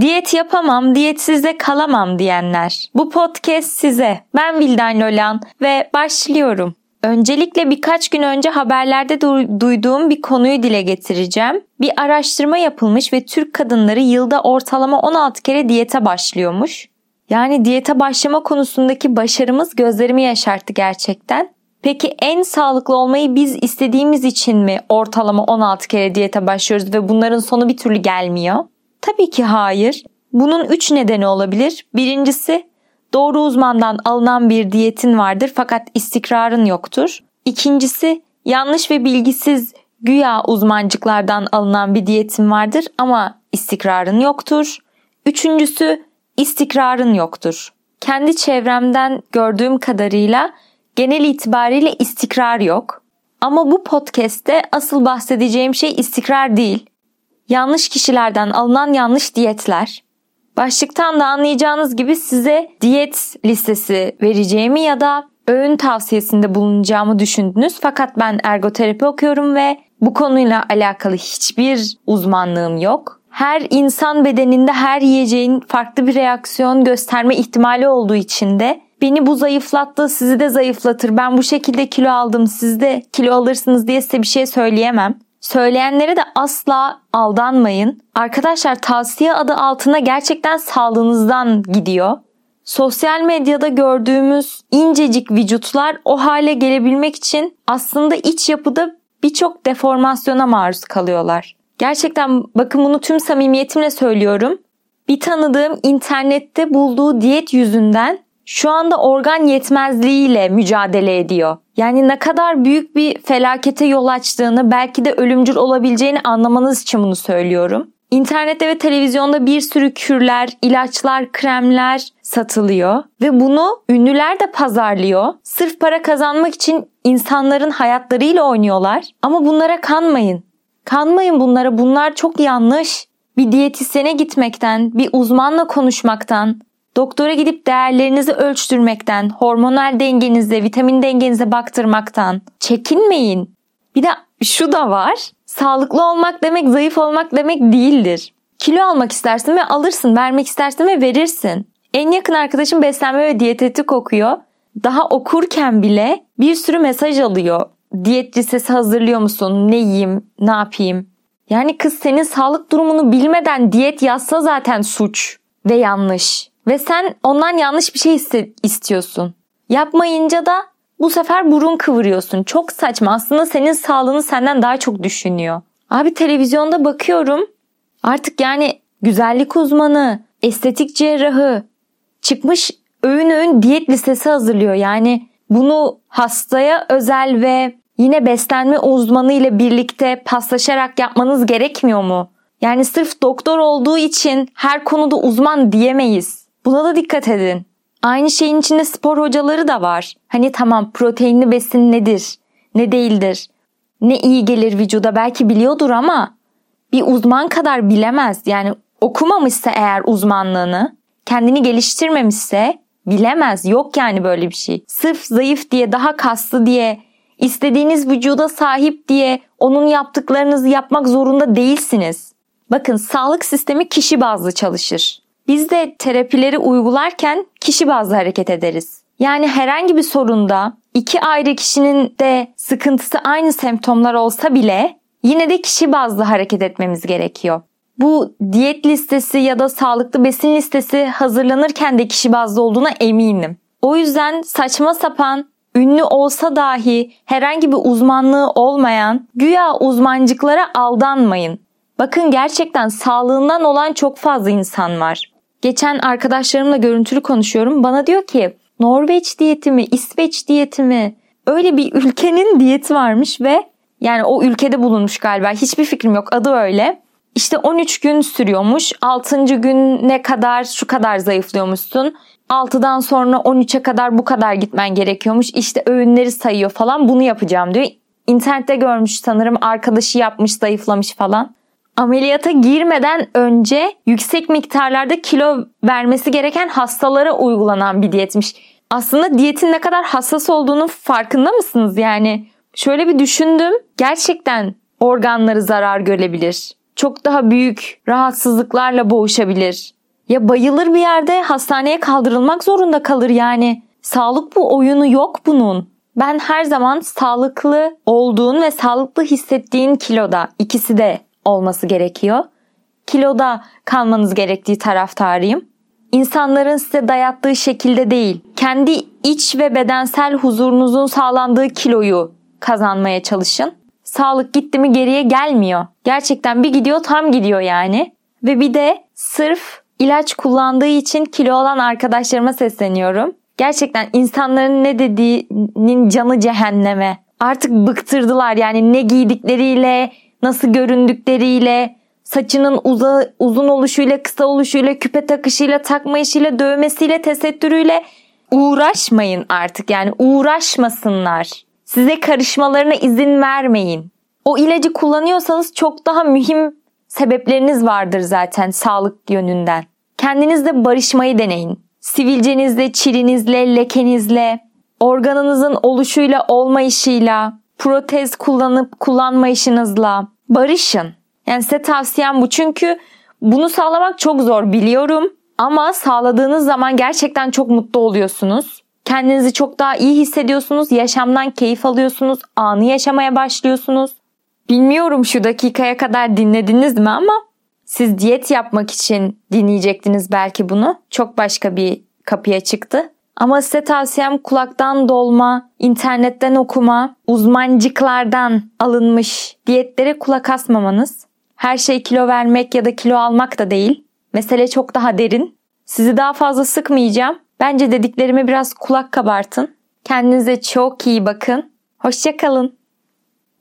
Diyet yapamam, diyetsizde kalamam diyenler. Bu podcast size. Ben Vildan Lolan ve başlıyorum. Öncelikle birkaç gün önce haberlerde duyduğum bir konuyu dile getireceğim. Bir araştırma yapılmış ve Türk kadınları yılda ortalama 16 kere diyete başlıyormuş. Yani diyete başlama konusundaki başarımız gözlerimi yaşarttı gerçekten. Peki en sağlıklı olmayı biz istediğimiz için mi ortalama 16 kere diyete başlıyoruz ve bunların sonu bir türlü gelmiyor? Tabii ki hayır. Bunun 3 nedeni olabilir. Birincisi, doğru uzmandan alınan bir diyetin vardır fakat istikrarın yoktur. İkincisi, yanlış ve bilgisiz güya uzmancıklardan alınan bir diyetin vardır ama istikrarın yoktur. Üçüncüsü, istikrarın yoktur. Kendi çevremden gördüğüm kadarıyla genel itibariyle istikrar yok. Ama bu podcast'te asıl bahsedeceğim şey istikrar değil. Yanlış kişilerden alınan yanlış diyetler. Başlıktan da anlayacağınız gibi size diyet listesi vereceğimi ya da öğün tavsiyesinde bulunacağımı düşündünüz. Fakat ben ergoterapi okuyorum ve bu konuyla alakalı hiçbir uzmanlığım yok. Her insan bedeninde her yiyeceğin farklı bir reaksiyon gösterme ihtimali olduğu için de beni bu zayıflattı, sizi de zayıflatır, ben bu şekilde kilo aldım, siz de kilo alırsınız diye size bir şey söyleyemem. Söyleyenlere de asla aldanmayın. Arkadaşlar, tavsiye adı altında gerçekten sağlığınızdan gidiyor. Sosyal medyada gördüğümüz incecik vücutlar o hale gelebilmek için aslında iç yapıda birçok deformasyona maruz kalıyorlar. Gerçekten bakın, bunu tüm samimiyetimle söylüyorum. Bir tanıdığım internette bulduğu diyet yüzünden şu anda organ yetmezliğiyle mücadele ediyor. Yani ne kadar büyük bir felakete yol açtığını, belki de ölümcül olabileceğini anlamanız için bunu söylüyorum. İnternette ve televizyonda bir sürü kürler, ilaçlar, kremler satılıyor ve bunu ünlüler de pazarlıyor. Sırf para kazanmak için insanların hayatlarıyla oynuyorlar. Ama bunlara kanmayın. Kanmayın bunlara. Bunlar çok yanlış. Bir diyetisyene gitmekten, bir uzmanla konuşmaktan, doktora gidip değerlerinizi ölçtürmekten, hormonal dengenize, vitamin dengenize baktırmaktan çekinmeyin. Bir de şu da var. Sağlıklı olmak demek zayıf olmak demek değildir. Kilo almak istersin ve alırsın, vermek istersin ve verirsin. En yakın arkadaşım beslenme ve diyetetik okuyor. Daha okurken bile bir sürü mesaj alıyor. Diyet listesi hazırlıyor musun? Ne yiyeyim? Ne yapayım? Yani kız, senin sağlık durumunu bilmeden diyet yazsa zaten suç ve yanlış. Ve sen ondan yanlış bir şey istiyorsun. Yapmayınca da bu sefer burun kıvırıyorsun. Çok saçma. Aslında senin sağlığını senden daha çok düşünüyor. Abi, televizyonda bakıyorum. Artık yani güzellik uzmanı, estetik cerrahı çıkmış öğün diyet listesi hazırlıyor. Yani bunu hastaya özel ve yine beslenme uzmanı ile birlikte paslaşarak yapmanız gerekmiyor mu? Yani sırf doktor olduğu için her konuda uzman diyemeyiz. Buna da dikkat edin. Aynı şeyin içinde spor hocaları da var. Hani tamam, proteinli besin nedir, ne değildir, ne iyi gelir vücuda belki biliyordur ama bir uzman kadar bilemez. Yani okumamışsa eğer uzmanlığını, kendini geliştirmemişse bilemez. Yok yani böyle bir şey. Sırf zayıf diye, daha kaslı diye, istediğiniz vücuda sahip diye onun yaptıklarınızı yapmak zorunda değilsiniz. Bakın, sağlık sistemi kişi bazlı çalışır. Biz de terapileri uygularken kişi bazlı hareket ederiz. Yani herhangi bir sorunda iki ayrı kişinin de sıkıntısı aynı semptomlar olsa bile yine de kişi bazlı hareket etmemiz gerekiyor. Bu diyet listesi ya da sağlıklı besin listesi hazırlanırken de kişi bazlı olduğuna eminim. O yüzden saçma sapan, ünlü olsa dahi herhangi bir uzmanlığı olmayan güya uzmancıklara aldanmayın. Bakın, gerçekten sağlığından olan çok fazla insan var. Geçen arkadaşlarımla görüntülü konuşuyorum. Bana diyor ki, Norveç diyeti mi, İsveç diyeti mi? Öyle bir ülkenin diyeti varmış ve yani o ülkede bulunmuş galiba. Hiçbir fikrim yok. Adı öyle. İşte 13 gün sürüyormuş. 6. güne kadar şu kadar zayıflıyormuşsun. 6'dan sonra 13'e kadar bu kadar gitmen gerekiyormuş. İşte öğünleri sayıyor falan. Bunu yapacağım diyor. İnternette görmüş sanırım. Arkadaşı yapmış, zayıflamış falan. Ameliyata girmeden önce yüksek miktarlarda kilo vermesi gereken hastalara uygulanan bir diyetmiş. Aslında diyetin ne kadar hassas olduğunun farkında mısınız? Yani şöyle bir düşündüm. Gerçekten organları zarar görebilir. çok daha büyük rahatsızlıklarla boğuşabilir. Ya bayılır bir yerde, hastaneye kaldırılmak zorunda kalır yani. Sağlık bu oyunu yok bunun. Ben her zaman sağlıklı olduğun ve sağlıklı hissettiğin kiloda, ikisi de olması gerekiyor, kiloda kalmanız gerektiği taraftarıyım. İnsanların size dayattığı şekilde değil, kendi iç ve bedensel huzurunuzun sağlandığı kiloyu kazanmaya çalışın. Sağlık gitti mi geriye gelmiyor. Gerçekten bir gidiyor tam gidiyor yani. Ve bir de sırf ilaç kullandığı için kilo olan arkadaşlarıma sesleniyorum. Gerçekten insanların ne dediğinin canı cehenneme. Artık bıktırdılar yani, ne giydikleriyle, nasıl göründükleriyle, saçının uzun oluşuyla, kısa oluşuyla, küpe takışıyla, takma işiyle, dövmesiyle, tesettürüyle uğraşmayın artık. Yani uğraşmasınlar. Size karışmalarına izin vermeyin. O ilacı kullanıyorsanız çok daha mühim sebepleriniz vardır zaten sağlık yönünden. Kendinizle barışmayı deneyin. Sivilcenizle, çirinizle, lekenizle, organınızın oluşuyla, olmayışıyla, protez kullanıp kullanmayışınızla barışın. Yani size tavsiyem bu, çünkü bunu sağlamak çok zor biliyorum ama sağladığınız zaman gerçekten çok mutlu oluyorsunuz. Kendinizi çok daha iyi hissediyorsunuz, yaşamdan keyif alıyorsunuz, anı yaşamaya başlıyorsunuz. Bilmiyorum şu dakikaya kadar dinlediniz mi ama siz diyet yapmak için dinleyecektiniz belki bunu. Çok başka bir kapıya çıktı. Ama size tavsiyem kulaktan dolma, internetten okuma, uzmancıklardan alınmış diyetlere kulak asmamanız. Her şey kilo vermek ya da kilo almak da değil. Mesele çok daha derin. Sizi daha fazla sıkmayacağım. Bence dediklerime biraz kulak kabartın. Kendinize çok iyi bakın. Hoşça kalın.